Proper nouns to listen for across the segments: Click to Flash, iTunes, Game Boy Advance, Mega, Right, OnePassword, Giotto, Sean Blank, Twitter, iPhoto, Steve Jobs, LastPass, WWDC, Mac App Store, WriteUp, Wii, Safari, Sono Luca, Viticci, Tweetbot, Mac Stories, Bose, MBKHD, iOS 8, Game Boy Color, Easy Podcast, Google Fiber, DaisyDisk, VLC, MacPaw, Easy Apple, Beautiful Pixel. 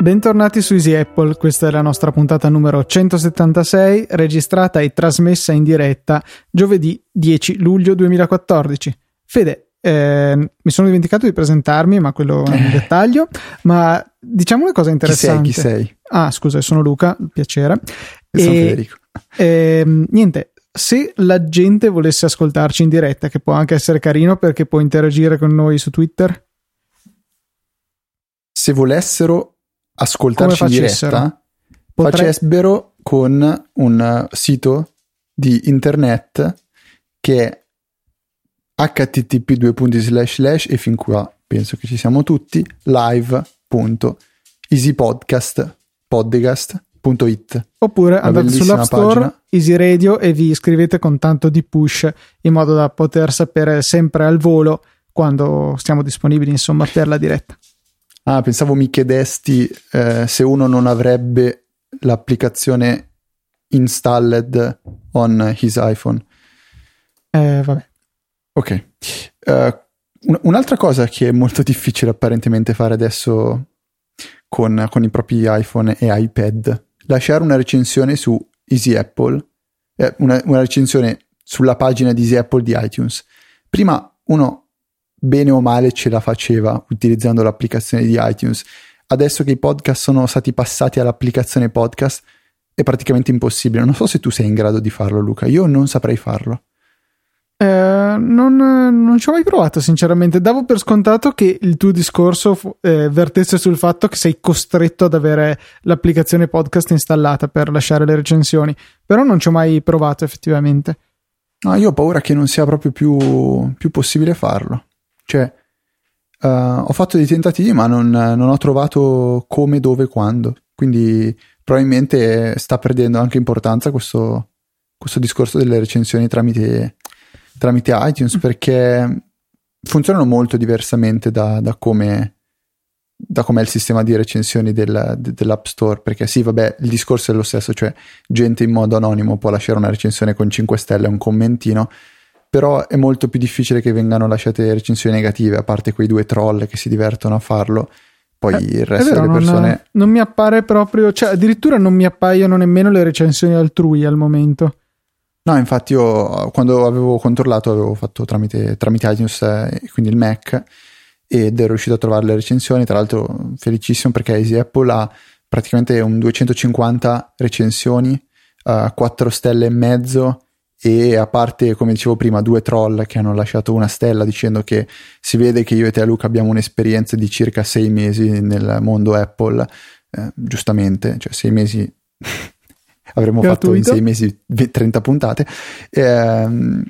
Bentornati su Easy Apple, questa è la nostra puntata numero 176, registrata e trasmessa in diretta giovedì 10 luglio 2014. Fede, mi sono dimenticato di presentarmi, ma quello è un dettaglio, ma diciamo una cosa interessante. Chi sei? Ah, scusa, sono Luca, piacere. E sono Federico. Niente, se la gente volesse ascoltarci in diretta, che può anche essere carino perché può interagire con noi su Twitter. Se volessero ascoltarci in diretta, facessero con un sito di internet che è http:// e fin qua penso che ci siamo tutti, live.easypodcast.it, oppure andate sull'App Store, pagina Easy Radio, e vi iscrivete con tanto di push in modo da poter sapere sempre al volo quando siamo disponibili, insomma, per la diretta. Ah, pensavo mi chiedesti se uno non avrebbe l'applicazione installed on his iPhone. Vabbè. Ok. Un'altra cosa che è molto difficile apparentemente fare adesso con i propri iPhone e iPad: lasciare una recensione su Easy Apple, una recensione sulla pagina di Easy Apple di iTunes. Prima uno bene o male ce la faceva utilizzando l'applicazione di iTunes. Adesso che i podcast sono stati passati all'applicazione podcast è praticamente impossibile. Non so se tu sei in grado di farlo, Luca. Io non saprei farlo. Non ci ho mai provato, sinceramente. Davo per scontato che il tuo discorso vertesse sul fatto che sei costretto ad avere l'applicazione podcast installata per lasciare le recensioni, però non ci ho mai provato effettivamente. No, io ho paura che non sia proprio più possibile farlo. Cioè, ho fatto dei tentativi, ma non ho trovato come, dove, quando. Quindi probabilmente sta perdendo anche importanza questo discorso delle recensioni tramite iTunes, perché funzionano molto diversamente da come è il sistema di recensioni dell'App Store. Perché sì, vabbè, il discorso è lo stesso, cioè gente in modo anonimo può lasciare una recensione con 5 stelle e un commentino, però è molto più difficile che vengano lasciate recensioni negative, a parte quei due troll che si divertono a farlo. Poi il resto delle persone non mi appare proprio, cioè addirittura non mi appaiono nemmeno le recensioni altrui al momento. No, infatti io quando avevo controllato avevo fatto tramite iTunes, quindi il Mac, ed ero riuscito a trovare le recensioni. Tra l'altro felicissimo perché Easy Apple ha praticamente un 250 recensioni, 4 stelle e mezzo, e a parte, come dicevo prima, 2 troll che hanno lasciato una stella dicendo che si vede che io e te, Luca, abbiamo un'esperienza di circa 6 mesi nel mondo Apple. Giustamente, cioè 6 mesi avremmo fatto in 6 mesi 30 puntate, e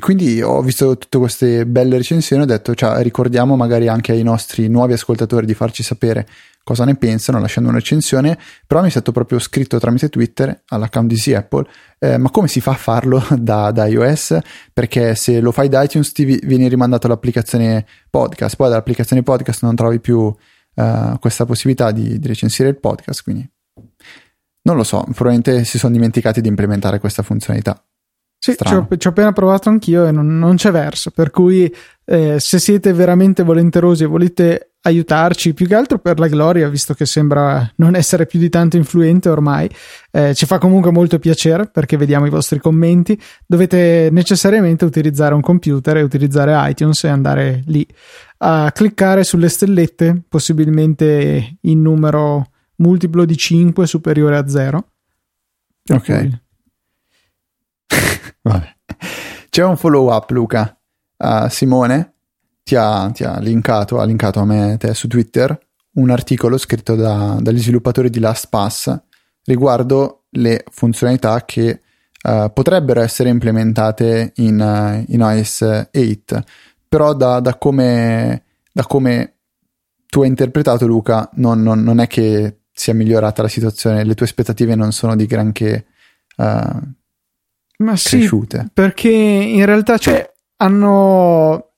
quindi ho visto tutte queste belle recensioni, ho detto, cioè, ricordiamo magari anche ai nostri nuovi ascoltatori di farci sapere cosa ne pensano lasciando una recensione. Però mi è stato proprio scritto tramite Twitter all'account di Easy Apple, ma come si fa a farlo da iOS? Perché se lo fai da iTunes ti viene rimandato all'applicazione podcast, poi dall'applicazione podcast non trovi più questa possibilità di recensire il podcast. Quindi non lo so, probabilmente si sono dimenticati di implementare questa funzionalità. Sì, ci ho appena provato anch'io e non c'è verso, per cui se siete veramente volenterosi e volete aiutarci, più che altro per la gloria, visto che sembra non essere più di tanto influente ormai, ci fa comunque molto piacere perché vediamo i vostri commenti. Dovete necessariamente utilizzare un computer e utilizzare iTunes e andare lì a cliccare sulle stellette, possibilmente in numero multiplo di 5 superiore a 0. Ok. Vabbè. C'è un follow up, Luca. Simone ha linkato a me, te, su Twitter, un articolo scritto dagli sviluppatori di LastPass riguardo le funzionalità che potrebbero essere implementate in iOS 8. Però da come tu hai interpretato, Luca, non è che sia migliorata la situazione. Le tue aspettative non sono di granché ma cresciute. Sì, perché in realtà hanno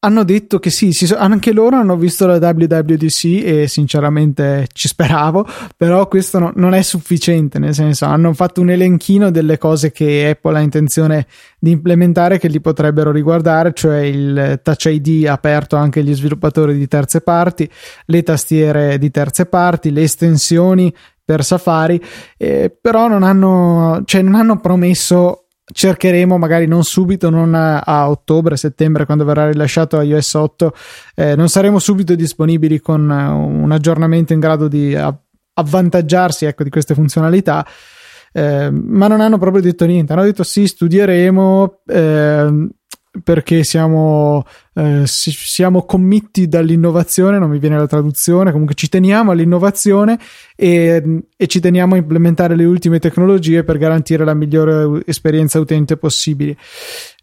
Hanno detto che sì, anche loro hanno visto la WWDC e sinceramente ci speravo, però questo non è sufficiente, nel senso hanno fatto un elenchino delle cose che Apple ha intenzione di implementare che li potrebbero riguardare, cioè il Touch ID aperto anche agli sviluppatori di terze parti, le tastiere di terze parti, le estensioni per Safari, però non hanno promesso. Cercheremo, magari non subito, non a ottobre, settembre, quando verrà rilasciato iOS 8, non saremo subito disponibili con un aggiornamento in grado di avvantaggiarsi, ecco, di queste funzionalità, ma non hanno proprio detto niente. Hanno detto sì, studieremo, perché siamo committi dall'innovazione, non mi viene la traduzione, comunque ci teniamo all'innovazione e ci teniamo a implementare le ultime tecnologie per garantire la migliore esperienza utente possibile.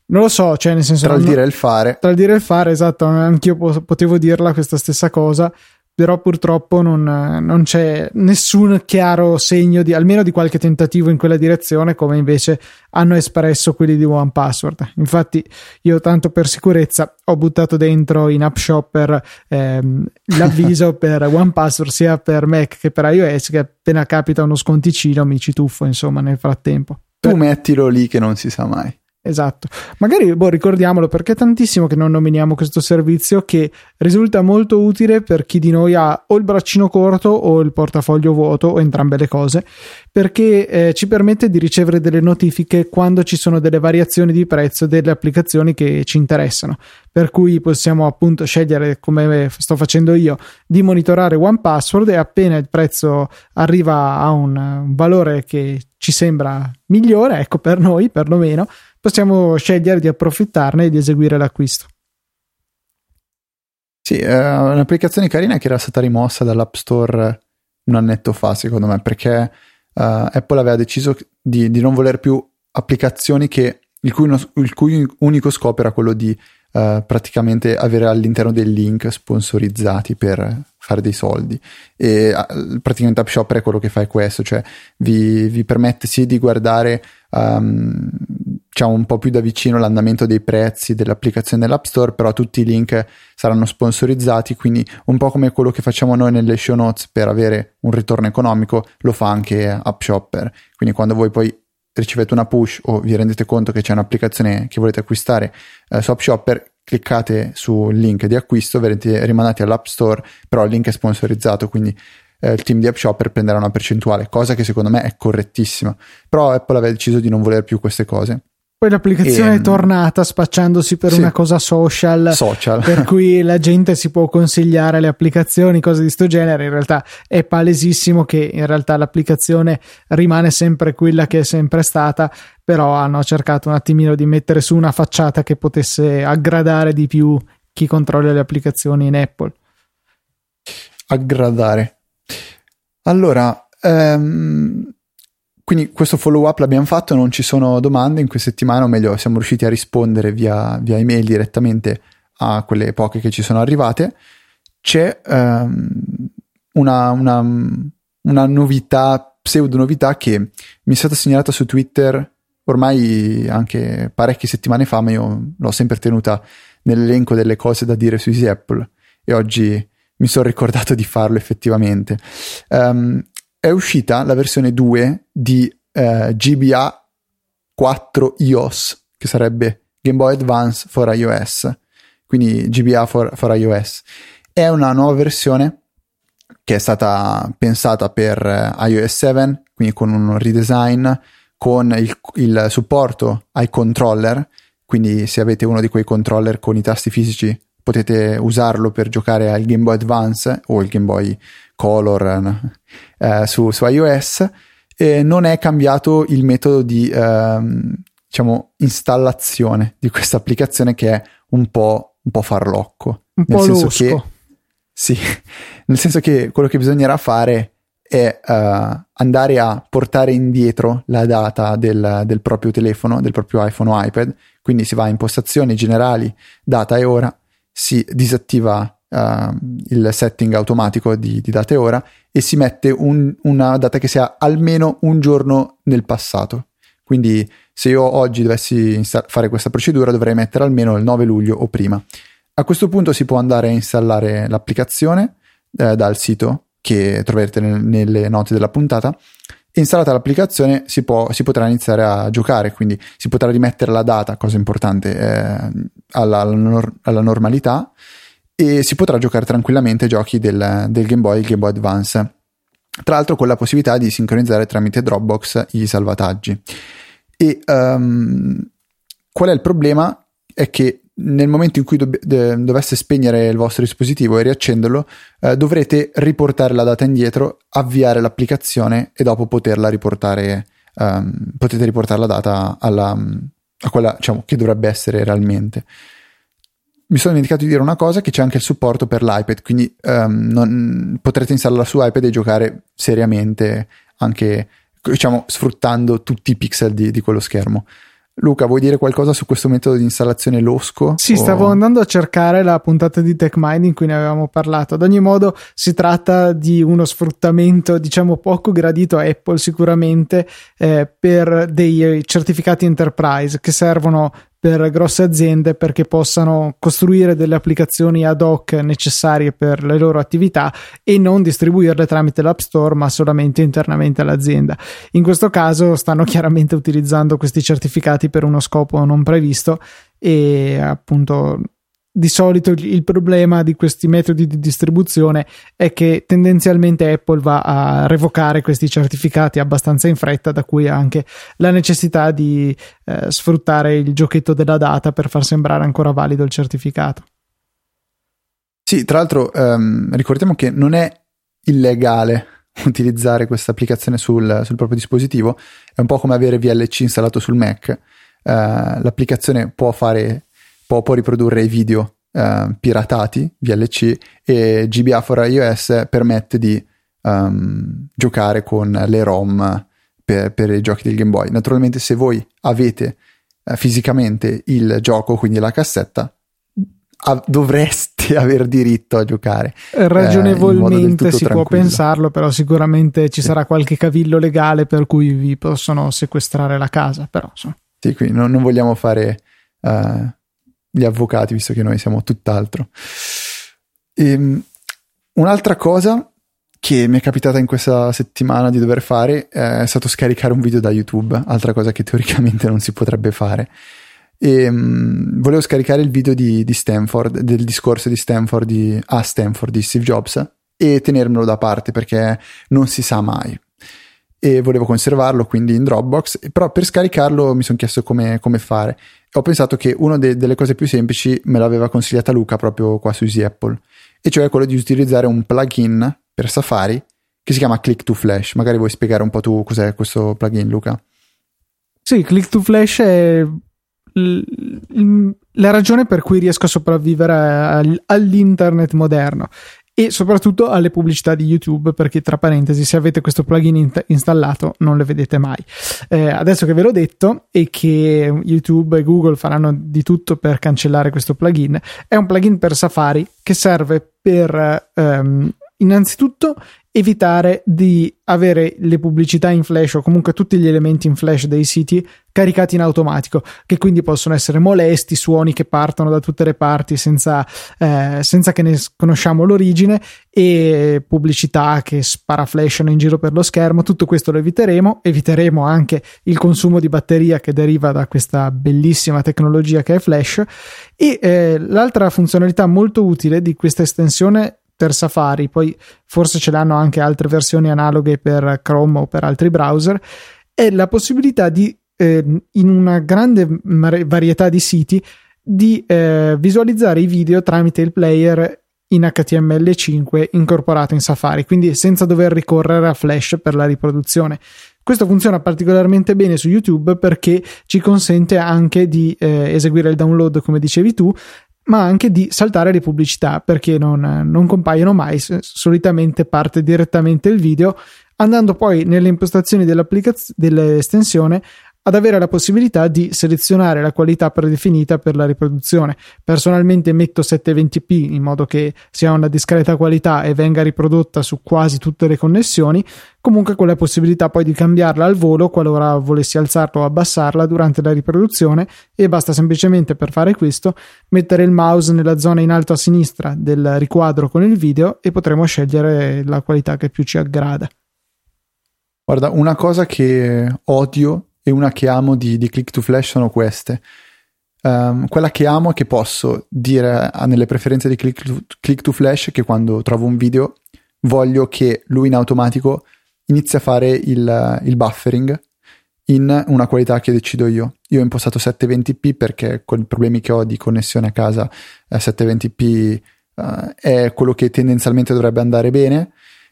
Non lo so, cioè nel senso... Tra il dire e il fare. Tra il dire e il fare, esatto, anch'io potevo dirla questa stessa cosa, però purtroppo non c'è nessun chiaro segno di almeno di qualche tentativo in quella direzione, come invece hanno espresso quelli di OnePassword. Infatti io, tanto per sicurezza, ho buttato dentro in AppShopper l'avviso per OnePassword sia per Mac che per iOS, che appena capita uno sconticino mi ci tuffo, insomma, nel frattempo. Tu mettilo lì che non si sa mai. Esatto, magari ricordiamolo, perché è tantissimo che non nominiamo questo servizio che risulta molto utile per chi di noi ha o il braccino corto o il portafoglio vuoto o entrambe le cose, perché ci permette di ricevere delle notifiche quando ci sono delle variazioni di prezzo delle applicazioni che ci interessano, per cui possiamo appunto scegliere, come sto facendo io, di monitorare OnePassword e appena il prezzo arriva a un valore che ci sembra migliore, ecco, per noi perlomeno, possiamo scegliere di approfittarne e di eseguire l'acquisto. Sì, è un'applicazione carina che era stata rimossa dall'App Store un annetto fa, secondo me, perché Apple aveva deciso di non voler più applicazioni il cui unico scopo era quello di praticamente avere all'interno dei link sponsorizzati per fare dei soldi, e praticamente AppShopper è quello che fa questo, cioè vi permette sì di guardare diciamo un po' più da vicino l'andamento dei prezzi dell'applicazione dell'App Store, però tutti i link saranno sponsorizzati, quindi un po' come quello che facciamo noi nelle show notes per avere un ritorno economico, lo fa anche AppShopper. Quindi quando voi poi ricevete una push o vi rendete conto che c'è un'applicazione che volete acquistare su AppShopper, cliccate sul link di acquisto, verrete rimandati all'App Store, però il link è sponsorizzato, quindi il team di AppShopper prenderà una percentuale, cosa che secondo me è correttissima, però Apple aveva deciso di non voler più queste cose. Poi l'applicazione è tornata spacciandosi per una cosa social, per cui la gente si può consigliare le applicazioni, cose di sto genere. In realtà è palesissimo che in realtà l'applicazione rimane sempre quella che è sempre stata, però hanno cercato un attimino di mettere su una facciata che potesse aggradare di più chi controlla le applicazioni in Apple. Aggradare. Allora, quindi questo follow up l'abbiamo fatto, non ci sono domande in questa settimana, o meglio siamo riusciti a rispondere via email direttamente a quelle poche che ci sono arrivate. C'è una novità, pseudo novità, che mi è stata segnalata su Twitter ormai anche parecchie settimane fa, ma io l'ho sempre tenuta nell'elenco delle cose da dire su Easy Apple e oggi mi sono ricordato di farlo effettivamente. È uscita la versione 2 di GBA 4 iOS, che sarebbe Game Boy Advance 4 iOS, quindi GBA 4 iOS. È una nuova versione che è stata pensata per iOS 7, quindi con un redesign, con il supporto ai controller, quindi se avete uno di quei controller con i tasti fisici potete usarlo per giocare al Game Boy Advance o il Game Boy Color su iOS. E non è cambiato il metodo di diciamo installazione di questa applicazione, che è un po' farlocco, nel senso che quello che bisognerà fare è andare a portare indietro la data del proprio telefono, del proprio iPhone o iPad. Quindi si va a impostazioni generali, data e ora, si disattiva il setting automatico di data e ora e si mette una data che sia almeno un giorno nel passato. Quindi se io oggi dovessi fare questa procedura dovrei mettere almeno il 9 luglio o prima. A questo punto si può andare a installare l'applicazione dal sito che troverete nelle note della puntata. Installata l'applicazione si potrà iniziare a giocare, quindi si potrà rimettere la data, cosa importante, alla normalità, e si potrà giocare tranquillamente giochi del Game Boy e Game Boy Advance, tra l'altro con la possibilità di sincronizzare tramite Dropbox i salvataggi. E qual è il problema? È che nel momento in cui dovesse spegnere il vostro dispositivo e riaccenderlo, dovrete riportare la data indietro, avviare l'applicazione e dopo poterla riportare, potete riportare la data a quella, diciamo, che dovrebbe essere realmente. Mi sono dimenticato di dire una cosa, che c'è anche il supporto per l'iPad, quindi potrete installare su iPad e giocare seriamente, anche, diciamo, sfruttando tutti i pixel di quello schermo. Luca, vuoi dire qualcosa su questo metodo di installazione losco? Sì, stavo andando a cercare la puntata di TechMind in cui ne avevamo parlato. Ad ogni modo, si tratta di uno sfruttamento, diciamo, poco gradito a Apple sicuramente, per dei certificati enterprise che servono per grosse aziende perché possano costruire delle applicazioni ad hoc necessarie per le loro attività e non distribuirle tramite l'App Store, ma solamente internamente all'azienda. In questo caso stanno chiaramente utilizzando questi certificati per uno scopo non previsto, e appunto di solito il problema di questi metodi di distribuzione è che tendenzialmente Apple va a revocare questi certificati abbastanza in fretta, da cui anche la necessità di sfruttare il giochetto della data per far sembrare ancora valido il certificato. Sì, tra l'altro ricordiamo che non è illegale utilizzare questa applicazione sul proprio dispositivo. È un po' come avere VLC installato sul Mac. L'applicazione può riprodurre i video piratati, VLC, e GBA 4 iOS permette di giocare con le ROM per i giochi del Game Boy. Naturalmente, se voi avete fisicamente il gioco, quindi la cassetta, dovreste aver diritto a giocare. Ragionevolmente si può pensarlo, però sicuramente ci sarà qualche cavillo legale per cui vi possono sequestrare la casa. Però, insomma. Sì, qui non vogliamo fare... gli avvocati, visto che noi siamo tutt'altro. Un'altra cosa che mi è capitata in questa settimana di dover fare è stato scaricare un video da YouTube, altra cosa che teoricamente non si potrebbe fare. Volevo scaricare il video di Stanford, del discorso di Stanford a Stanford di Steve Jobs, e tenermelo da parte perché non si sa mai. E volevo conservarlo quindi in Dropbox, però per scaricarlo mi sono chiesto come fare. Ho pensato che una delle cose più semplici me l'aveva consigliata Luca proprio qua su Easy Apple, e cioè quello di utilizzare un plugin per Safari che si chiama Click to Flash. Magari vuoi spiegare un po' tu cos'è questo plugin, Luca? Sì, Click to Flash è la ragione per cui riesco a sopravvivere all'internet moderno e soprattutto alle pubblicità di YouTube, perché, tra parentesi, se avete questo plugin installato non le vedete mai. Adesso che ve l'ho detto e che YouTube e Google faranno di tutto per cancellare questo plugin, è un plugin per Safari che serve per innanzitutto evitare di avere le pubblicità in flash, o comunque tutti gli elementi in flash dei siti, caricati in automatico, che quindi possono essere molesti, suoni che partono da tutte le parti senza che ne conosciamo l'origine, e pubblicità che sparaflashano in giro per lo schermo. Tutto questo lo eviteremo anche il consumo di batteria che deriva da questa bellissima tecnologia che è flash. E l'altra funzionalità molto utile di questa estensione per Safari, poi forse ce l'hanno anche altre versioni analoghe per Chrome o per altri browser, è la possibilità di, in una grande varietà di siti, di visualizzare i video tramite il player in HTML5 incorporato in Safari, quindi senza dover ricorrere a Flash per la riproduzione. Questo funziona particolarmente bene su YouTube perché ci consente anche di eseguire il download, come dicevi tu, ma anche di saltare le pubblicità, perché non compaiono mai. Solitamente parte direttamente il video, andando poi nelle impostazioni dell'estensione ad avere la possibilità di selezionare la qualità predefinita per la riproduzione. Personalmente metto 720p in modo che sia una discreta qualità e venga riprodotta su quasi tutte le connessioni, comunque con la possibilità poi di cambiarla al volo qualora volessi alzarla o abbassarla durante la riproduzione, e basta semplicemente, per fare questo, mettere il mouse nella zona in alto a sinistra del riquadro con il video e potremo scegliere la qualità che più ci aggrada. Guarda, una cosa che odio e una che amo di Click to Flash sono queste. Quella che amo è che posso dire nelle preferenze di Click to Flash che quando trovo un video voglio che lui in automatico inizi a fare il buffering in una qualità che decido io. Io ho impostato 720p perché con i problemi che ho di connessione a casa 720p è quello che tendenzialmente dovrebbe andare bene,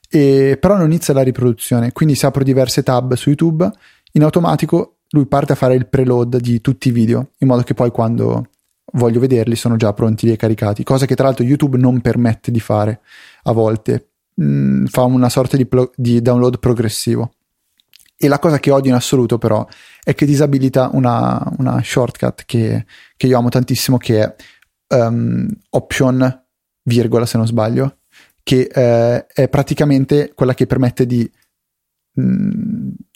però non inizia la riproduzione, quindi se apro diverse tab su YouTube in automatico lui parte a fare il preload di tutti i video, in modo che poi quando voglio vederli sono già pronti e caricati, cosa che tra l'altro YouTube non permette di fare a volte, fa una sorta di download progressivo. E la cosa che odio in assoluto però è che disabilita una shortcut che io amo tantissimo, che è option virgola, se non sbaglio, che è praticamente quella che permette di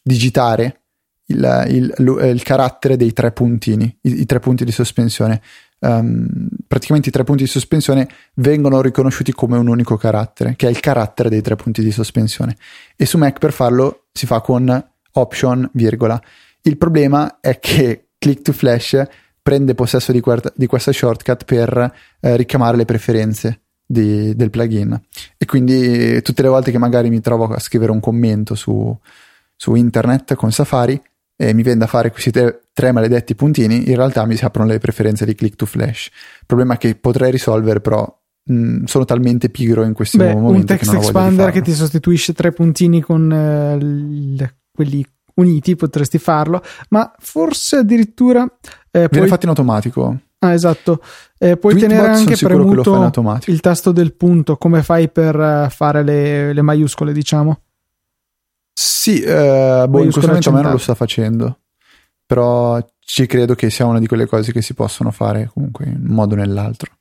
digitare il carattere dei tre puntini, i tre punti di sospensione. Praticamente i tre punti di sospensione vengono riconosciuti come un unico carattere, che è il carattere dei tre punti di sospensione, e su Mac per farlo si fa con option virgola. Il problema è che Click to Flash prende possesso di questa shortcut per ricamare le preferenze del plugin, e quindi tutte le volte che magari mi trovo a scrivere un commento su internet con Safari e mi viene da fare questi tre maledetti puntini, in realtà mi si aprono le preferenze di Click to Flash. Problema che potrei risolvere, però sono talmente pigro in questi momenti. Un text expander che ti sostituisce tre puntini con quelli uniti, potresti farlo, ma forse addirittura viene fatto in automatico. Ah, esatto. Puoi Tweetbot tenere anche premuto il tasto del punto, come fai per fare le maiuscole, diciamo. Sì, in questo momento a me non lo sta facendo, però ci credo che sia una di quelle cose che si possono fare comunque in un modo o nell'altro.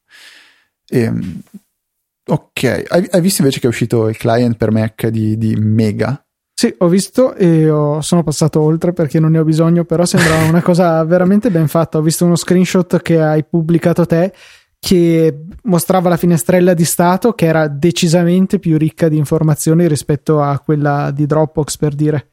Ok, hai visto invece che è uscito il client per Mac di Mega? Sì, ho visto e sono passato oltre perché non ne ho bisogno, però sembra una cosa veramente ben fatta. Ho visto uno screenshot che hai pubblicato te che mostrava la finestrella di stato, che era decisamente più ricca di informazioni rispetto a quella di Dropbox, per dire.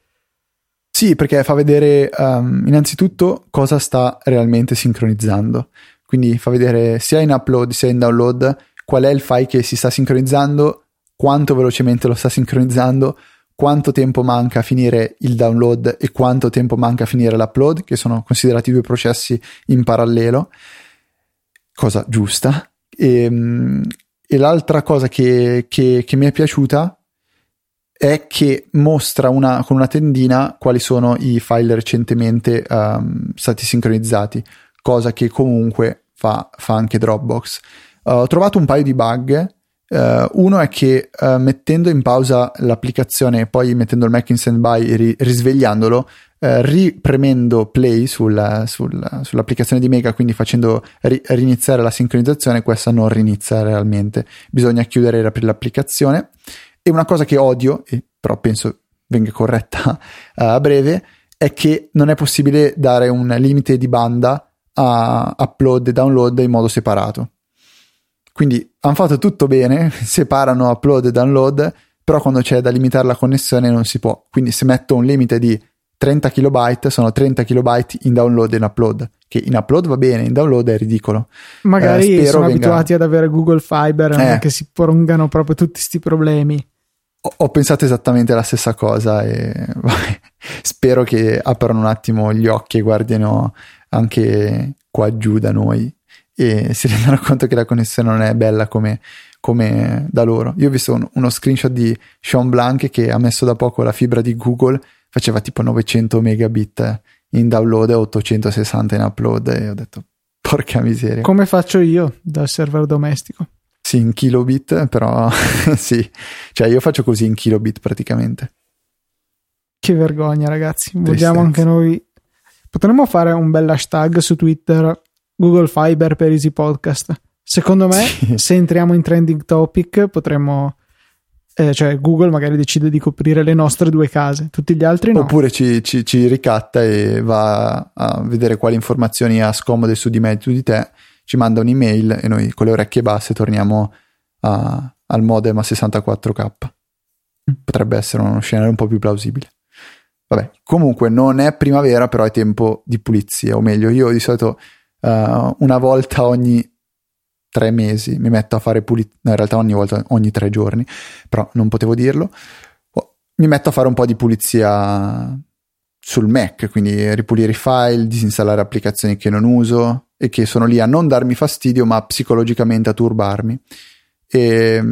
Sì, perché fa vedere innanzitutto cosa sta realmente sincronizzando, quindi fa vedere sia in upload sia in download qual è il file che si sta sincronizzando, quanto velocemente lo sta sincronizzando, quanto tempo manca a finire il download e quanto tempo manca a finire l'upload, che sono considerati due processi in parallelo, cosa giusta. E l'altra cosa che mi è piaciuta è che mostra con una tendina quali sono i file recentemente stati sincronizzati, cosa che comunque fa anche Dropbox. Ho trovato un paio di bug. Uno è che mettendo in pausa l'applicazione e poi mettendo il Mac in standby e risvegliandolo, ripremendo play sull'applicazione di Mega, quindi facendo riniziare la sincronizzazione, questa non rinizia realmente, bisogna chiudere e riaprire l'applicazione. E una cosa che odio, però penso venga corretta a breve, è che non è possibile dare un limite di banda a upload e download in modo separato. Quindi hanno fatto tutto bene, separano upload e download, però quando c'è da limitare la connessione non si può. Quindi se metto un limite di 30 KB, sono 30 KB in download e in upload, che in upload va bene, in download è ridicolo. Magari sono abituati ad avere Google Fiber, che si prolungano proprio tutti sti problemi. Ho pensato esattamente la stessa cosa e spero che aprano un attimo gli occhi e guardino anche qua giù da noi e si rendono conto che la connessione non è bella come da loro. Io ho visto uno screenshot di Sean Blank che ha messo da poco la fibra di Google, faceva tipo 900 megabit in download e 860 in upload, e ho detto porca miseria, come faccio io dal server domestico? Sì, in kilobit, però sì, cioè io faccio così in kilobit praticamente. Che vergogna ragazzi, vogliamo anche noi Potremmo fare un bel hashtag su Twitter, Google Fiber per Easy Podcast. Secondo me, sì, se entriamo in trending topic potremmo... cioè Google magari decide di coprire le nostre due case, tutti gli altri no. Oppure ci ricatta e va a vedere quali informazioni ha scomode su di me e su di te, ci manda un'email e noi con le orecchie basse torniamo al modem a 64k. Potrebbe essere uno scenario un po' più plausibile. Vabbè, comunque non è primavera, però è tempo di pulizia, o meglio, io di solito una volta ogni 3 mesi mi metto a fare pulizia, no, in realtà ogni volta, ogni 3 giorni, però non potevo dirlo, mi metto a fare un po' di pulizia sul Mac, quindi ripulire i file, disinstallare applicazioni che non uso e che sono lì a non darmi fastidio ma psicologicamente a turbarmi. E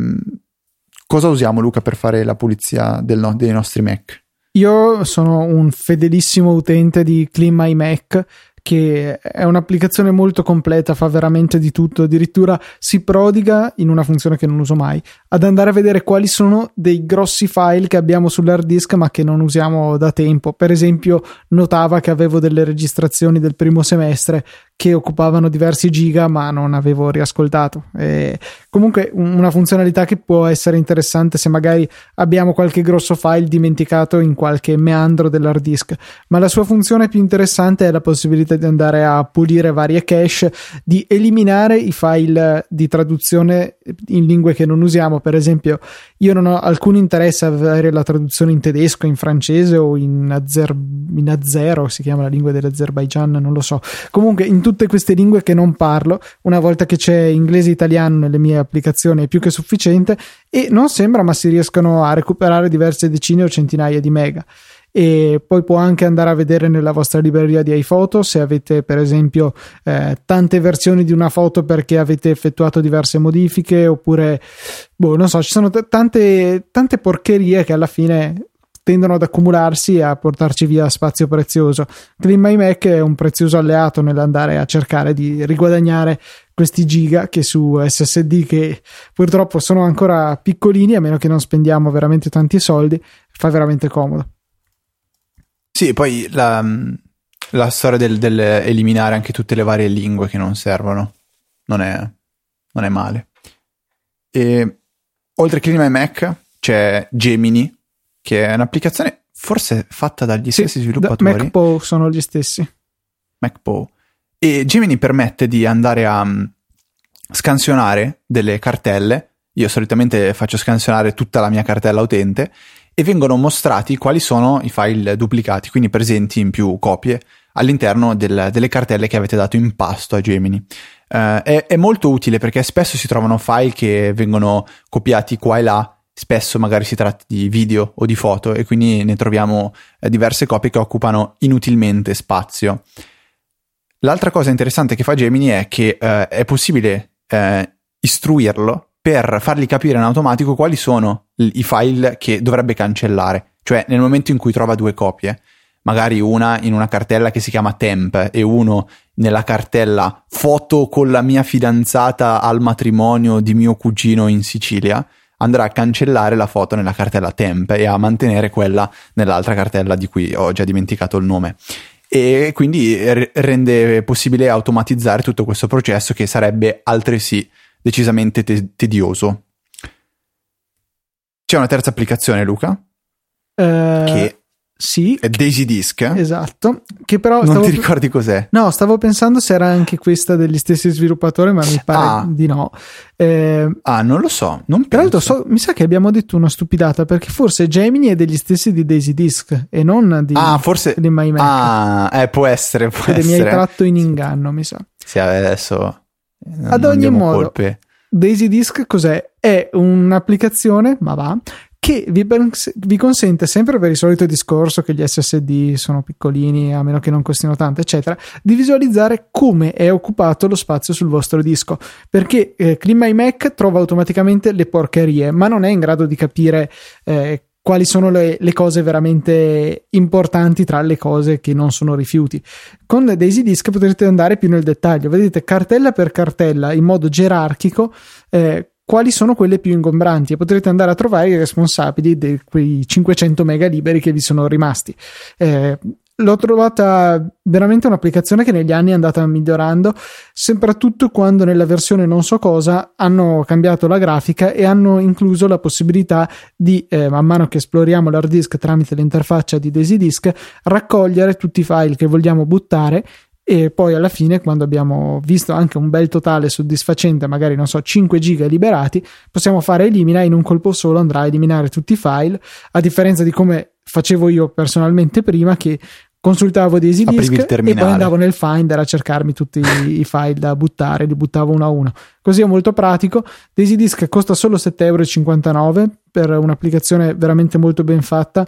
cosa usiamo, Luca, per fare la pulizia dei nostri Mac? Io sono un fedelissimo utente di CleanMyMac, che è un'applicazione molto completa, fa veramente di tutto, addirittura si prodiga in una funzione che non uso mai, ad andare a vedere quali sono dei grossi file che abbiamo sull'hard disk ma che non usiamo da tempo. Per esempio notava che avevo delle registrazioni del primo semestre che occupavano diversi giga ma non avevo riascoltato. E comunque una funzionalità che può essere interessante se magari abbiamo qualche grosso file dimenticato in qualche meandro dell'hard disk, ma la sua funzione più interessante è la possibilità di andare a pulire varie cache, di eliminare i file di traduzione in lingue che non usiamo. Per esempio io non ho alcun interesse a avere la traduzione in tedesco, in francese o in azero, si chiama la lingua dell'Azerbaigian, non lo so, comunque in tutte queste lingue che non parlo. Una volta che c'è inglese e italiano nelle mie applicazioni è più che sufficiente, e non sembra ma si riescono a recuperare diverse decine o centinaia di mega. E poi può anche andare a vedere nella vostra libreria di iPhoto se avete per esempio tante versioni di una foto perché avete effettuato diverse modifiche, oppure non so, ci sono tante porcherie che alla fine tendono ad accumularsi e a portarci via spazio prezioso. CleanMyMac è un prezioso alleato nell'andare a cercare di riguadagnare questi giga che su SSD, che purtroppo sono ancora piccolini, a meno che non spendiamo veramente tanti soldi, fa veramente comodo. Sì, poi la storia del eliminare anche tutte le varie lingue che non servono non è male. E oltre che CleanMyMac c'è Gemini, che è un'applicazione forse fatta dagli stessi sviluppatori. MacPaw sono gli stessi. MacPaw. E Gemini permette di andare a scansionare delle cartelle. Io solitamente faccio scansionare tutta la mia cartella utente e vengono mostrati quali sono i file duplicati, quindi presenti in più copie all'interno delle cartelle che avete dato in pasto a Gemini. È molto utile perché spesso si trovano file che vengono copiati qua e là, spesso magari si tratta di video o di foto, e quindi ne troviamo diverse copie che occupano inutilmente spazio. L'altra cosa interessante che fa Gemini è che è possibile istruirlo per fargli capire in automatico quali sono i file che dovrebbe cancellare, cioè nel momento in cui trova due copie, magari una in una cartella che si chiama temp e uno nella cartella foto con la mia fidanzata al matrimonio di mio cugino in Sicilia, andrà a cancellare la foto nella cartella temp e a mantenere quella nell'altra cartella di cui ho già dimenticato il nome. E quindi rende possibile automatizzare tutto questo processo, che sarebbe altresì decisamente tedioso. C'è una terza applicazione, Luca, che sì, è DaisyDisk, esatto, che però non ti ricordi cos'è? No, stavo pensando se era anche questa degli stessi sviluppatori, ma mi pare di no. Non lo so, non tra l'altro mi sa che abbiamo detto una stupidata, perché forse Gemini è degli stessi di DaisyDisk e non di forse di MyMac. Può essere, mi hai tratto in inganno, mi sa. Sì, adesso ad ogni modo, DaisyDisk cos'è? È un'applicazione, che vi consente, sempre per il solito discorso che gli SSD sono piccolini, a meno che non costino tanto, eccetera, di visualizzare come è occupato lo spazio sul vostro disco, perché CleanMyMac trova automaticamente le porcherie, ma non è in grado di capire quali sono le cose veramente importanti tra le cose che non sono rifiuti. Con DaisyDisk potrete andare più nel dettaglio, vedete cartella per cartella in modo gerarchico quali sono quelle più ingombranti, e potrete andare a trovare i responsabili di quei 500 mega liberi che vi sono rimasti. l'ho trovata veramente un'applicazione che negli anni è andata migliorando, soprattutto quando nella versione non so cosa hanno cambiato la grafica e hanno incluso la possibilità di, man mano che esploriamo l'hard disk tramite l'interfaccia di DaisyDisk, raccogliere tutti i file che vogliamo buttare. E poi alla fine, quando abbiamo visto anche un bel totale soddisfacente, magari non so 5 giga liberati, possiamo fare elimina, in un colpo solo andrà a eliminare tutti i file, a differenza di come facevo io personalmente prima, che consultavo DaisyDisk e poi andavo nel Finder a cercarmi tutti i file da buttare, li buttavo uno a uno. Così è molto pratico. DaisyDisk costa solo €7,59 per un'applicazione veramente molto ben fatta,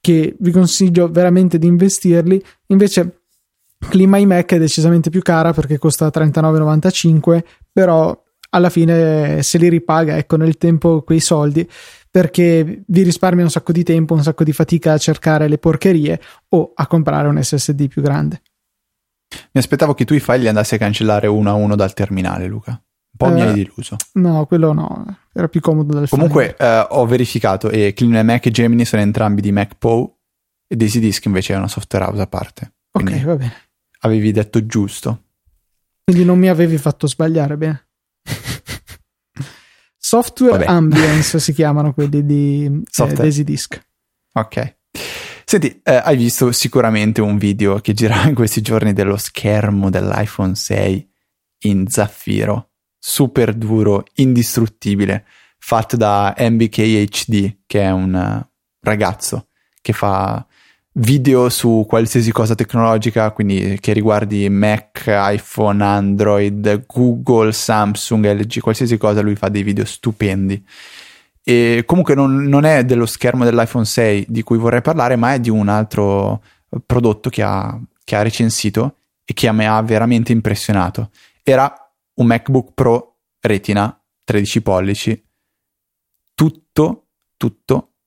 che vi consiglio veramente di investirli. Invece CleanMyMac è decisamente più cara, perché costa €39,95, però alla fine se li ripaga, ecco, nel tempo quei soldi, perché vi risparmia un sacco di tempo, un sacco di fatica a cercare le porcherie o a comprare un SSD più grande. Mi aspettavo che tu i file li andassi a cancellare uno a uno dal terminale, Luca. Un po' mi hai deluso. No, quello no, era più comodo dal Comunque ho verificato, e CleanMyMac e Gemini sono entrambi di MacPaw, e DaisyDisk invece è una software house a parte. Quindi ok, va bene. Avevi detto giusto. Quindi non mi avevi fatto sbagliare, bene. Software Vabbè. Ambience si chiamano quelli di DaisyDisk. Ok. Senti, hai visto sicuramente un video che girava in questi giorni dello schermo dell'iPhone 6 in zaffiro, super duro, indistruttibile, fatto da MBKHD, che è un ragazzo che fa video su qualsiasi cosa tecnologica, quindi che riguardi Mac, iPhone, Android, Google, Samsung, LG, qualsiasi cosa, lui fa dei video stupendi. E comunque non è dello schermo dell'iPhone 6 di cui vorrei parlare, ma è di un altro prodotto che ha recensito e che a me ha veramente impressionato. Era un MacBook Pro Retina 13 pollici, tutto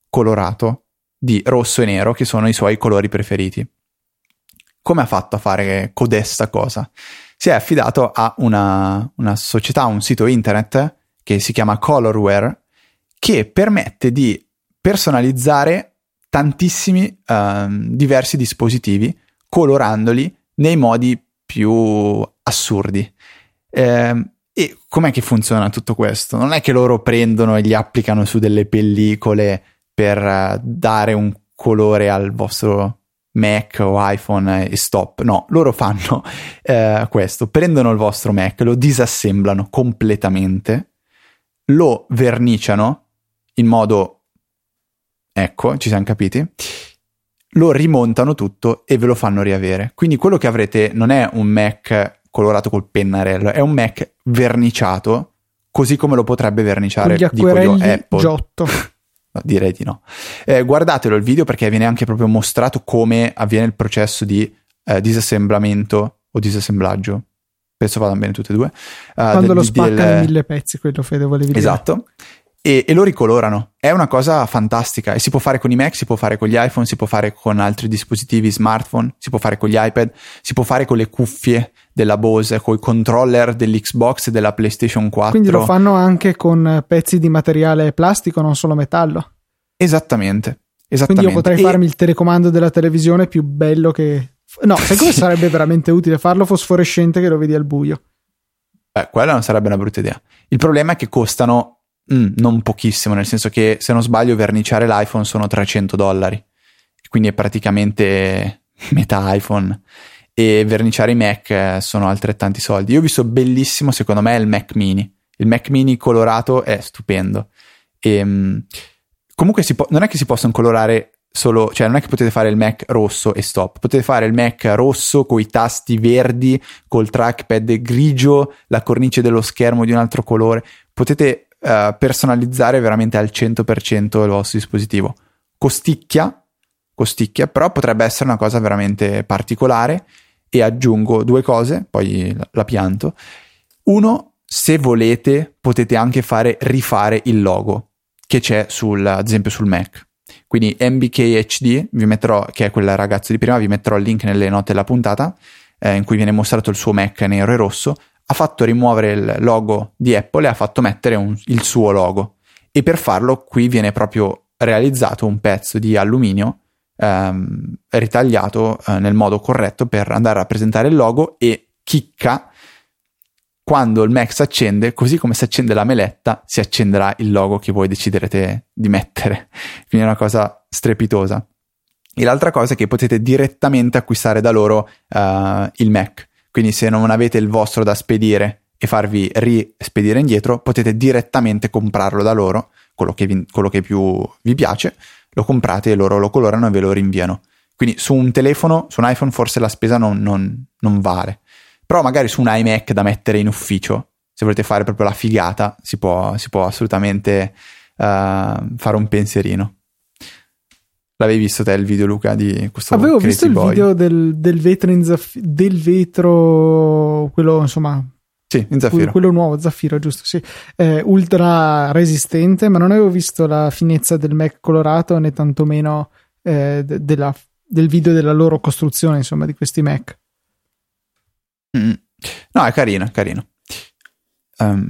colorato di rosso e nero, che sono i suoi colori preferiti. Come ha fatto a fare codesta cosa? Si è affidato a una società, un sito internet che si chiama Colorware, che permette di personalizzare tantissimi diversi dispositivi, colorandoli nei modi più assurdi. E com'è che funziona tutto questo? Non è che loro prendono e li applicano su delle pellicole per dare un colore al vostro Mac o iPhone e stop. No, loro fanno questo: prendono il vostro Mac, lo disassemblano completamente, lo verniciano in modo, ecco, ci siamo capiti, lo rimontano tutto e ve lo fanno riavere. Quindi quello che avrete non è un Mac colorato col pennarello, è un Mac verniciato così come lo potrebbe verniciare, dico io, Apple. Giotto. No, direi di no. Guardatelo il video, perché viene anche proprio mostrato come avviene il processo di disassemblamento o disassemblaggio, penso vadano bene tutte e due, quando lo spaccano in 1000 pezzi, quello Fede volevi dire. Esatto, e lo ricolorano. È una cosa fantastica, e si può fare con i Mac, si può fare con gli iPhone, si può fare con altri dispositivi smartphone, si può fare con gli iPad, si può fare con le cuffie della Bose, con i controller dell'Xbox e della PlayStation 4. Quindi lo fanno anche con pezzi di materiale plastico, non solo metallo. Esattamente. Quindi io potrei farmi il telecomando della televisione più bello che... No, secondo me sarebbe veramente utile farlo fosforescente, che lo vedi al buio. Beh, quella non sarebbe una brutta idea. Il problema è che costano non pochissimo, nel senso che, se non sbaglio, verniciare l'iPhone sono $300, quindi è praticamente metà iPhone. E verniciare i Mac sono altrettanti soldi. Io ho visto bellissimo, secondo me, il Mac Mini colorato è stupendo. E comunque non è che si possono colorare solo, cioè non è che potete fare il Mac rosso e stop, potete fare il Mac rosso coi tasti verdi, col trackpad grigio, la cornice dello schermo di un altro colore, potete personalizzare veramente al 100% il vostro dispositivo. Costicchia, però potrebbe essere una cosa veramente particolare. E aggiungo due cose, poi la pianto. Uno, se volete potete anche rifare il logo che c'è ad esempio sul Mac. Quindi MBKHD, vi metterò, che è quel ragazzo di prima, vi metterò il link nelle note della puntata, in cui viene mostrato il suo Mac nero e rosso. Ha fatto rimuovere il logo di Apple e ha fatto mettere il suo logo, e per farlo qui viene proprio realizzato un pezzo di alluminio ritagliato nel modo corretto per andare a presentare il logo. E chicca, quando il Mac si accende, così come si accende la meletta, si accenderà il logo che voi deciderete di mettere. Quindi è una cosa strepitosa. E l'altra cosa è che potete direttamente acquistare da loro il Mac. Quindi se non avete il vostro da spedire e farvi rispedire indietro, potete direttamente comprarlo da loro, quello che più vi piace, lo comprate e loro lo colorano e ve lo rinviano. Quindi su un telefono, su un iPhone, forse la spesa non vale. Però magari su un iMac da mettere in ufficio, se volete fare proprio la figata, si può assolutamente fare un pensierino. L'avevi visto te il video, Luca, di questo? Avevo visto il video del vetro quello, insomma, sì, in zaffiro. Quello nuovo, zaffiro, giusto, sì. Ultra resistente, ma non avevo visto la finezza del Mac colorato, né tantomeno del video della loro costruzione, insomma, di questi Mac. No, è carino. Io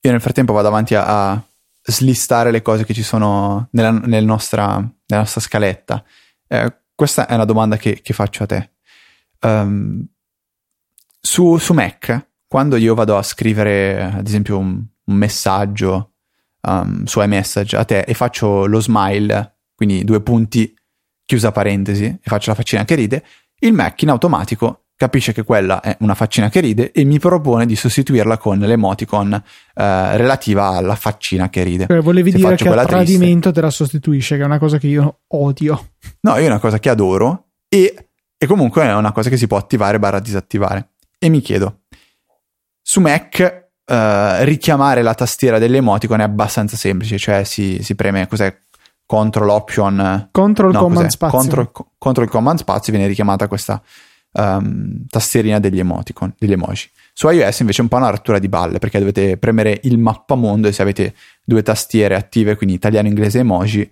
nel frattempo vado avanti a slistare le cose che ci sono nella nostra scaletta. Questa è una domanda che faccio a te. Su Mac, quando io vado a scrivere ad esempio un messaggio su iMessage a te e faccio lo smile, quindi 2 punti chiusa parentesi, e faccio la faccina che ride, il Mac in automatico capisce che quella è una faccina che ride e mi propone di sostituirla con l'emoticon relativa alla faccina che ride. Volevi se dire che a tradimento te la sostituisce, che è una cosa che io odio. No, io è una cosa che adoro e comunque è una cosa che si può attivare / disattivare. E mi chiedo, su Mac richiamare la tastiera dell'emoticon è abbastanza semplice, cioè si preme, cos'è? Control Option... Control Command Spazio. Control Command Spazio, viene richiamata questa... tastierina degli emoticon, degli emoji. Su iOS invece è un po' una rottura di balle, perché dovete premere il mappamondo e se avete 2 tastiere attive, quindi italiano, inglese, emoji,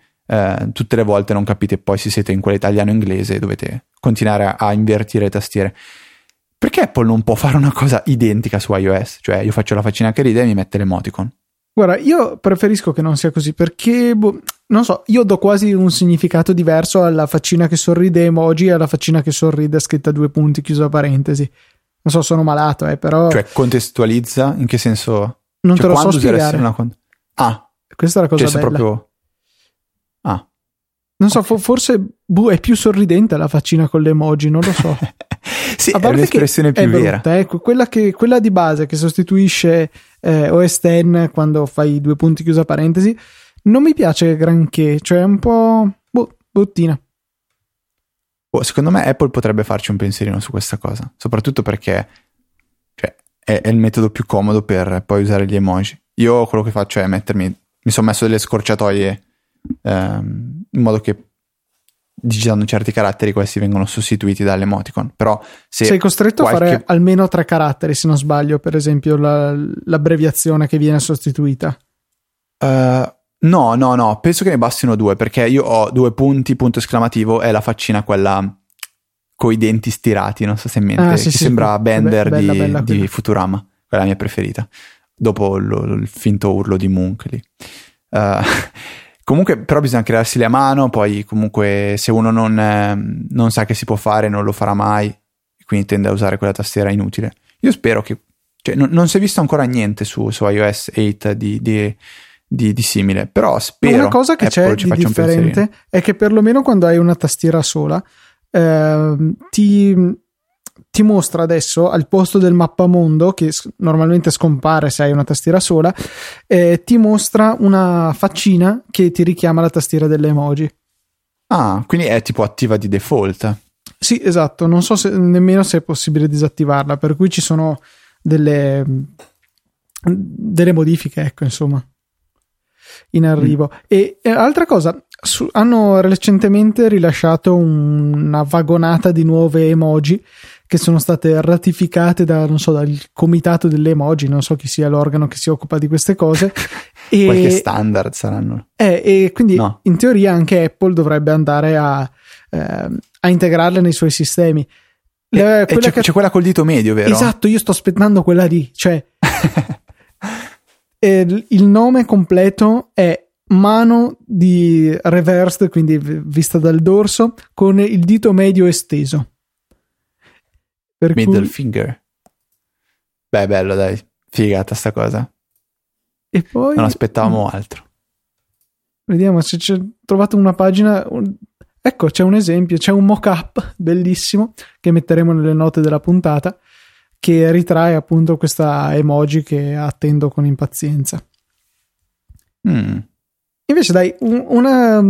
tutte le volte non capite poi se siete in quella italiano, inglese, dovete continuare a invertire le tastiere. Perché Apple non può fare una cosa identica su iOS? Cioè io faccio la faccina che ride e mi mette l'emoticon. Guarda, io preferisco che non sia così, perché non so, io do quasi un significato diverso alla faccina che sorride emoji e alla faccina che sorride scritta 2 punti chiusa parentesi. Non so, sono malato, però... Cioè contestualizza? In che senso? Non, cioè, te lo so spiegare. Questa è la cosa, cioè, bella. Proprio... Non so, forse è più sorridente la faccina con le emoji, non lo so. Sì, è un'espressione più vera. Ecco, quella di base che sostituisce OS X quando fai 2 punti chiusa parentesi non mi piace granché, cioè è un po' bottina. Secondo me Apple potrebbe farci un pensierino su questa cosa, soprattutto perché, cioè, è il metodo più comodo per poi usare gli emoji. Io quello che faccio è mi sono messo delle scorciatoie in modo che, digitando certi caratteri, questi vengono sostituiti dall'emoticon. Però sei costretto a fare almeno 3 caratteri, se non sbaglio, per esempio l'abbreviazione che viene sostituita. No, penso che ne bastino 2, perché io ho 2 punti, punto esclamativo, è la faccina quella coi denti stirati, non so se in mente, sì, che sì, sembra Bender di Futurama, quella è la mia preferita, dopo il finto urlo di Monk lì. Comunque, però bisogna crearseli a mano, poi comunque se uno non sa che si può fare, non lo farà mai, quindi tende a usare quella tastiera inutile. Io spero che... Cioè, non si è visto ancora niente su iOS 8 di simile, però spero... Una cosa che Apple c'è di differente è che perlomeno quando hai una tastiera sola, ti mostra adesso, al posto del mappamondo che normalmente scompare se hai una tastiera sola, ti mostra una faccina che ti richiama la tastiera delle emoji. Quindi è tipo attiva di default. Sì, esatto, non so nemmeno se è possibile disattivarla, per cui ci sono delle modifiche, ecco, insomma, in arrivo. E altra cosa, hanno recentemente rilasciato una vagonata di nuove emoji che sono state ratificate dal comitato delle emoji, non so chi sia l'organo che si occupa di queste cose. Qualche standard saranno. E quindi no. In teoria anche Apple dovrebbe andare a integrarle nei suoi sistemi. C'è quella col dito medio, vero? Esatto, io sto aspettando quella lì, cioè... Il nome completo è mano di reversed, quindi vista dal dorso, con il dito medio esteso. Per middle finger. Beh, bello, dai, figata sta cosa. E poi non aspettavamo altro. Vediamo se c'è, trovate una pagina. Ecco, c'è un esempio, c'è un mock-up bellissimo che metteremo nelle note della puntata, che ritrae appunto questa emoji che attendo con impazienza. Invece dai, una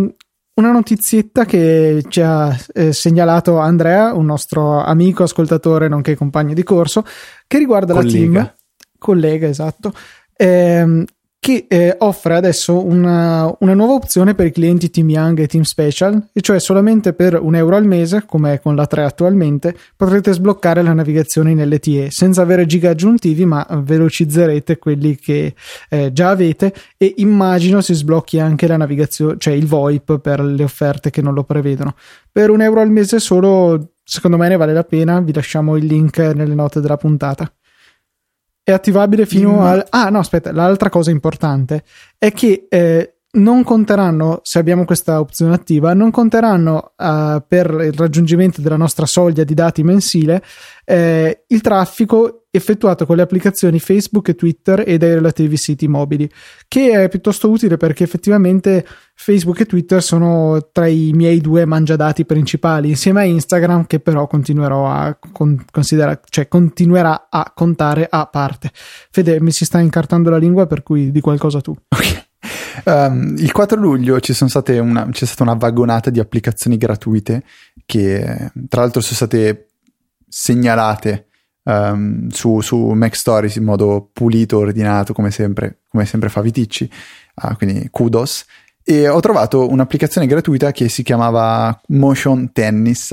notizietta che ci ha segnalato Andrea, un nostro amico ascoltatore nonché compagno di corso, che riguarda la team. Collega, esatto. Che offre adesso una nuova opzione per i clienti Team Young e Team Special, e cioè solamente per €1 al mese, come è con la 3 attualmente, potrete sbloccare la navigazione in LTE senza avere giga aggiuntivi, ma velocizzerete quelli che già avete, e immagino si sblocchi anche la navigazione, cioè il VoIP per le offerte che non lo prevedono. Per €1 al mese solo, secondo me ne vale la pena. Vi lasciamo il link nelle note della puntata. È attivabile fino al... Ah no, aspetta, l'altra cosa importante è che non conteranno, se abbiamo questa opzione attiva, non conteranno per il raggiungimento della nostra soglia di dati mensile il traffico effettuato con le applicazioni Facebook e Twitter e dai relativi siti mobili, che è piuttosto utile perché effettivamente Facebook e Twitter sono tra i miei due mangiadati principali, insieme a Instagram, che però continuerò a continuerà a contare a parte. Fede, mi si sta incartando la lingua, per cui di qualcosa tu. Ok. Il 4 luglio c'è stata una vagonata di applicazioni gratuite che tra l'altro sono state segnalate su Mac Stories in modo pulito, ordinato, come sempre fa Viticci, quindi kudos. E ho trovato un'applicazione gratuita che si chiamava Motion Tennis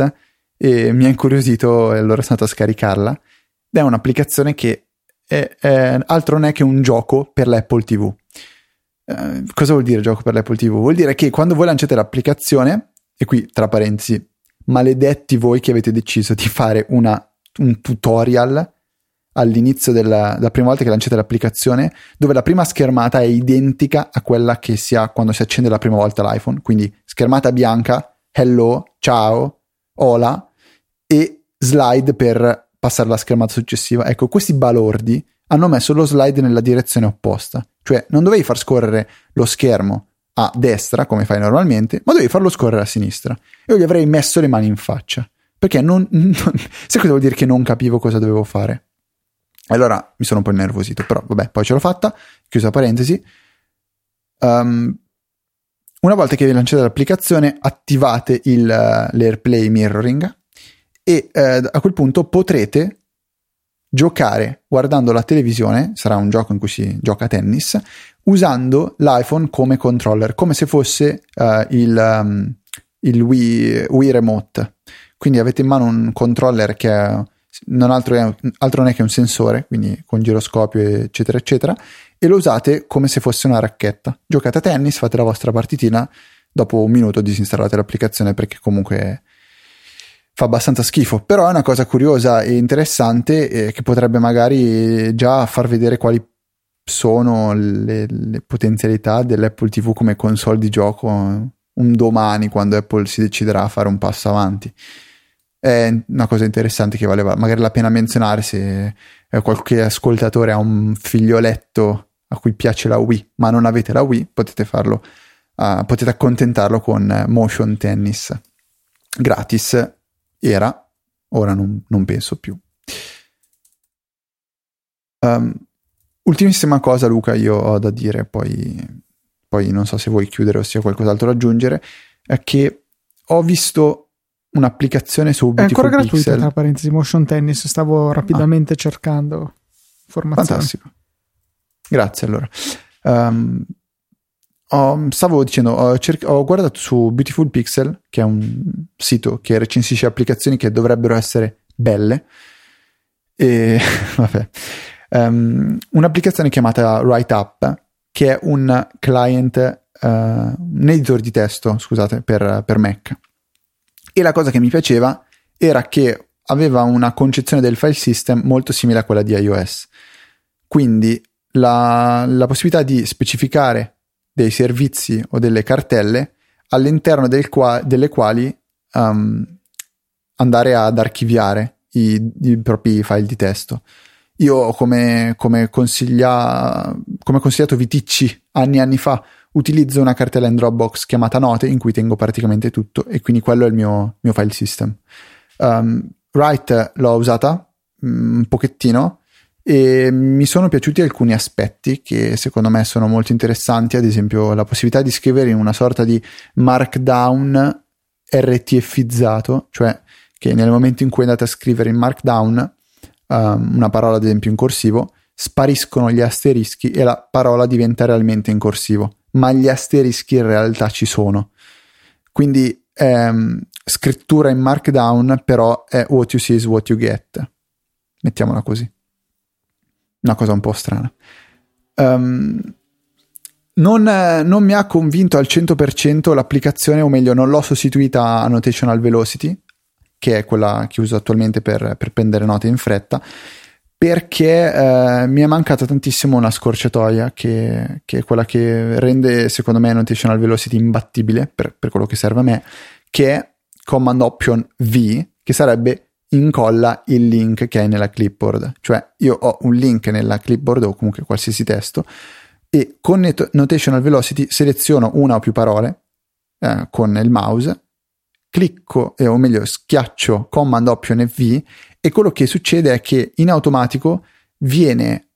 e mi ha incuriosito, e allora sono andato a scaricarla, ed è un'applicazione che è altro non è che un gioco per l'Apple TV. Cosa vuol dire gioco per l'Apple TV? Vuol dire che quando voi lanciate l'applicazione, e qui tra parentesi, maledetti voi che avete deciso di fare un tutorial all'inizio della prima volta che lanciate l'applicazione, dove la prima schermata è identica a quella che si ha quando si accende la prima volta l'iPhone, quindi schermata bianca, hello, ciao, hola, e slide per passare alla schermata successiva. Ecco, questi balordi hanno messo lo slide nella direzione opposta, cioè non dovevi far scorrere lo schermo a destra come fai normalmente, ma dovevi farlo scorrere a sinistra. Io gli avrei messo le mani in faccia, perché sai cosa vuol dire che non capivo cosa dovevo fare? Allora mi sono un po' innervosito, però vabbè, poi ce l'ho fatta, chiusa parentesi. Una volta che vi lanciate l'applicazione, attivate l'AirPlay Mirroring e a quel punto potrete giocare guardando la televisione. Sarà un gioco in cui si gioca a tennis usando l'iPhone come controller, come se fosse il Wii Remote. Quindi avete in mano un controller che altro non è che un sensore, quindi con giroscopio eccetera eccetera, e lo usate come se fosse una racchetta. Giocate a tennis, fate la vostra partitina, dopo un minuto disinstallate l'applicazione perché comunque fa abbastanza schifo. Però è una cosa curiosa e interessante che potrebbe magari già far vedere quali sono le potenzialità dell'Apple TV come console di gioco un domani, quando Apple si deciderà a fare un passo avanti. È una cosa interessante che valeva magari la pena menzionare se qualche ascoltatore ha un figlioletto a cui piace la Wii ma non avete la Wii, potete farlo, potete accontentarlo con Motion Tennis gratis. Ora non penso più. Ultimissima cosa, Luca, io ho da dire, poi non so se vuoi chiudere o se ho qualcos'altro da aggiungere, è che ho visto un'applicazione su Beautiful Pixel. È ancora gratuita, tra parentesi, Motion Tennis, stavo rapidamente cercando informazioni. Fantastico, grazie. Allora ho guardato su Beautiful Pixel, che è un sito che recensisce applicazioni che dovrebbero essere belle, e vabbè, un'applicazione chiamata Right Up, che è un client, un editor di testo, scusate, per Mac. E la cosa che mi piaceva era che aveva una concezione del file system molto simile a quella di iOS, quindi la possibilità di specificare dei servizi o delle cartelle all'interno delle quali andare ad archiviare i propri file di testo. Io come consigliato Viticci anni fa utilizzo una cartella in Dropbox chiamata Note, in cui tengo praticamente tutto, e quindi quello è il mio file system. Right l'ho usata un pochettino e mi sono piaciuti alcuni aspetti che secondo me sono molto interessanti, ad esempio la possibilità di scrivere in una sorta di markdown RTF-izzato, cioè che nel momento in cui andate a scrivere in markdown una parola ad esempio in corsivo, spariscono gli asterischi e la parola diventa realmente in corsivo, ma gli asterischi in realtà ci sono. Quindi scrittura in markdown, però è what you see is what you get, mettiamola così, una cosa un po' strana. Non mi ha convinto al 100% l'applicazione, o meglio non l'ho sostituita a Notational Velocity, che è quella che uso attualmente per prendere note in fretta, perché mi è mancata tantissimo una scorciatoia che è quella che rende secondo me Notational Velocity imbattibile per quello che serve a me, che è Command Option V, che sarebbe incolla il link che hai nella clipboard. Cioè io ho un link nella clipboard o comunque qualsiasi testo, e con Notational Velocity seleziono una o più parole con il mouse, clicco o meglio schiaccio Command Option V, e quello che succede è che in automatico viene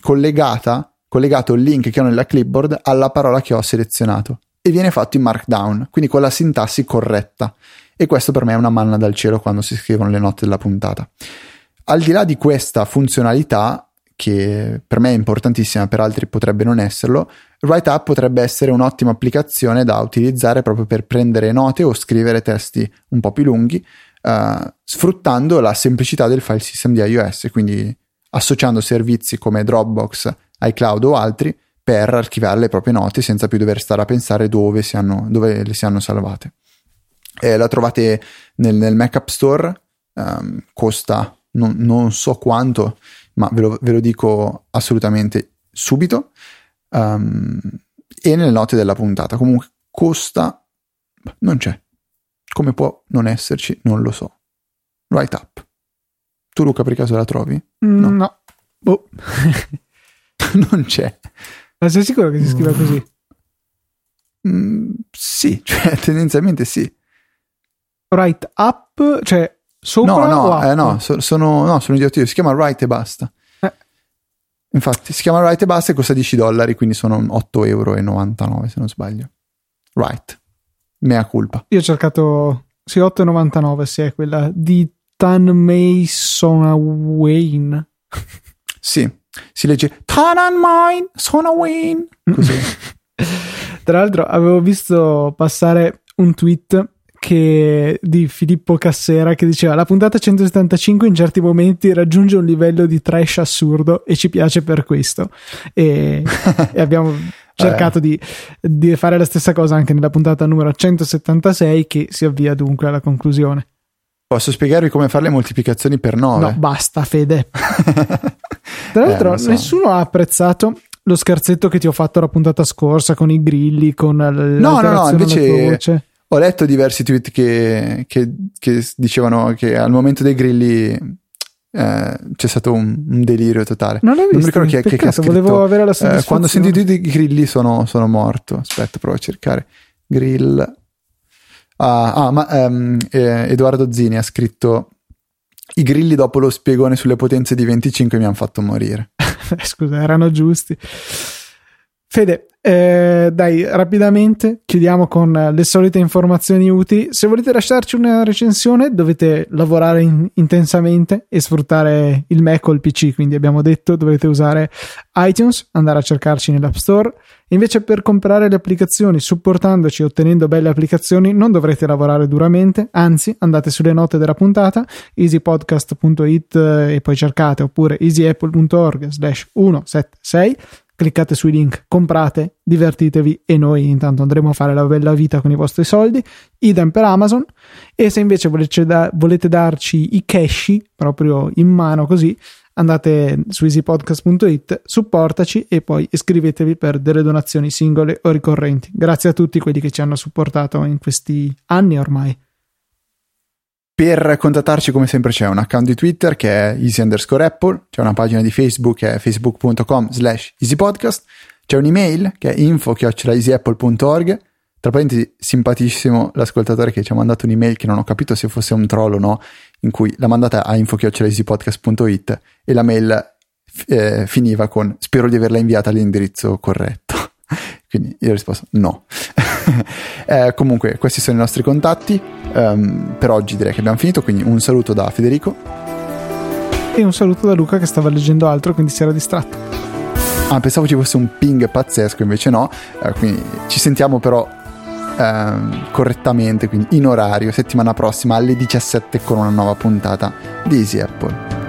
collegato il link che ho nella clipboard alla parola che ho selezionato, e viene fatto in markdown, quindi con la sintassi corretta, e questo per me è una manna dal cielo quando si scrivono le note della puntata. Al di là di questa funzionalità, che per me è importantissima, per altri potrebbe non esserlo, WriteUp potrebbe essere un'ottima applicazione da utilizzare proprio per prendere note o scrivere testi un po' più lunghi, sfruttando la semplicità del file system di iOS, quindi associando servizi come Dropbox, iCloud o altri per archiviare le proprie note senza più dover stare a pensare dove le si hanno salvate. La trovate nel Mac App Store, costa non so quanto, ma ve lo dico assolutamente subito, e nelle note della puntata. Comunque costa, non c'è, come può non esserci non lo so, WriteUp. Tu Luca per caso la trovi? No. Oh. Non c'è, ma sei sicuro che si scriva così? Sì, cioè tendenzialmente sì. WriteUp, cioè sopra? No, sono idiota io. Si chiama Right e basta. Infatti si chiama Right e basta, e costa $10, quindi sono €8,99 se non sbaglio. Right, mea culpa. Io ho cercato, sì, €8,99, sì, è quella di Tanmay Sonawain. Sì, si legge Tanmay Sonawain, così. Tra l'altro avevo visto passare un tweet di Filippo Cassera che diceva: la puntata 175 in certi momenti raggiunge un livello di trash assurdo e ci piace per questo, e abbiamo cercato di fare la stessa cosa anche nella puntata numero 176, che si avvia dunque alla conclusione. Posso spiegarvi come fare le moltiplicazioni per 9? No, basta Fede. Tra l'altro nessuno ha apprezzato lo scherzetto che ti ho fatto la puntata scorsa con i grilli, con l'alterazione della voce. Ho letto diversi tweet che dicevano che al momento dei grilli c'è stato un delirio totale. Non mi ricordo chi ha scritto. Volevo avere la sensazione. Quando ho sentito i grilli sono morto. Aspetta, provo a cercare. Grill. Edoardo Zini ha scritto: i grilli dopo lo spiegone sulle potenze di 25 mi hanno fatto morire. Scusa, erano giusti. Fede, dai, rapidamente chiudiamo con le solite informazioni utili. Se volete lasciarci una recensione dovete lavorare intensamente e sfruttare il Mac o il PC, quindi abbiamo detto dovete usare iTunes, andare a cercarci nell'App Store. Invece per comprare le applicazioni, supportandoci e ottenendo belle applicazioni, non dovrete lavorare duramente, anzi andate sulle note della puntata, easypodcast.it e poi cercate, oppure easyapple.org/176. Cliccate sui link, comprate, divertitevi, e noi intanto andremo a fare la bella vita con i vostri soldi. Idem per Amazon. E se invece volete darci i cash proprio in mano così, andate su easypodcast.it, supportaci e poi iscrivetevi per delle donazioni singole o ricorrenti. Grazie a tutti quelli che ci hanno supportato in questi anni ormai. Per contattarci come sempre c'è un account di Twitter che è easy_apple, c'è una pagina di Facebook che è facebook.com/easypodcast, c'è un'email che è info@easyapple.org. Tra parentesi, simpaticissimo l'ascoltatore che ci ha mandato un'email che non ho capito se fosse un troll o no, in cui l'ha mandata a info@easypodcast.it e la mail finiva con "spero di averla inviata all'indirizzo corretto". Quindi io ho risposto no. Comunque questi sono i nostri contatti. Per oggi direi che abbiamo finito, quindi un saluto da Federico e un saluto da Luca, che stava leggendo altro quindi si era distratto. Ah, pensavo ci fosse un ping pazzesco, invece no. Quindi ci sentiamo però correttamente, quindi in orario, settimana prossima alle 17 con una nuova puntata di Easy Apple.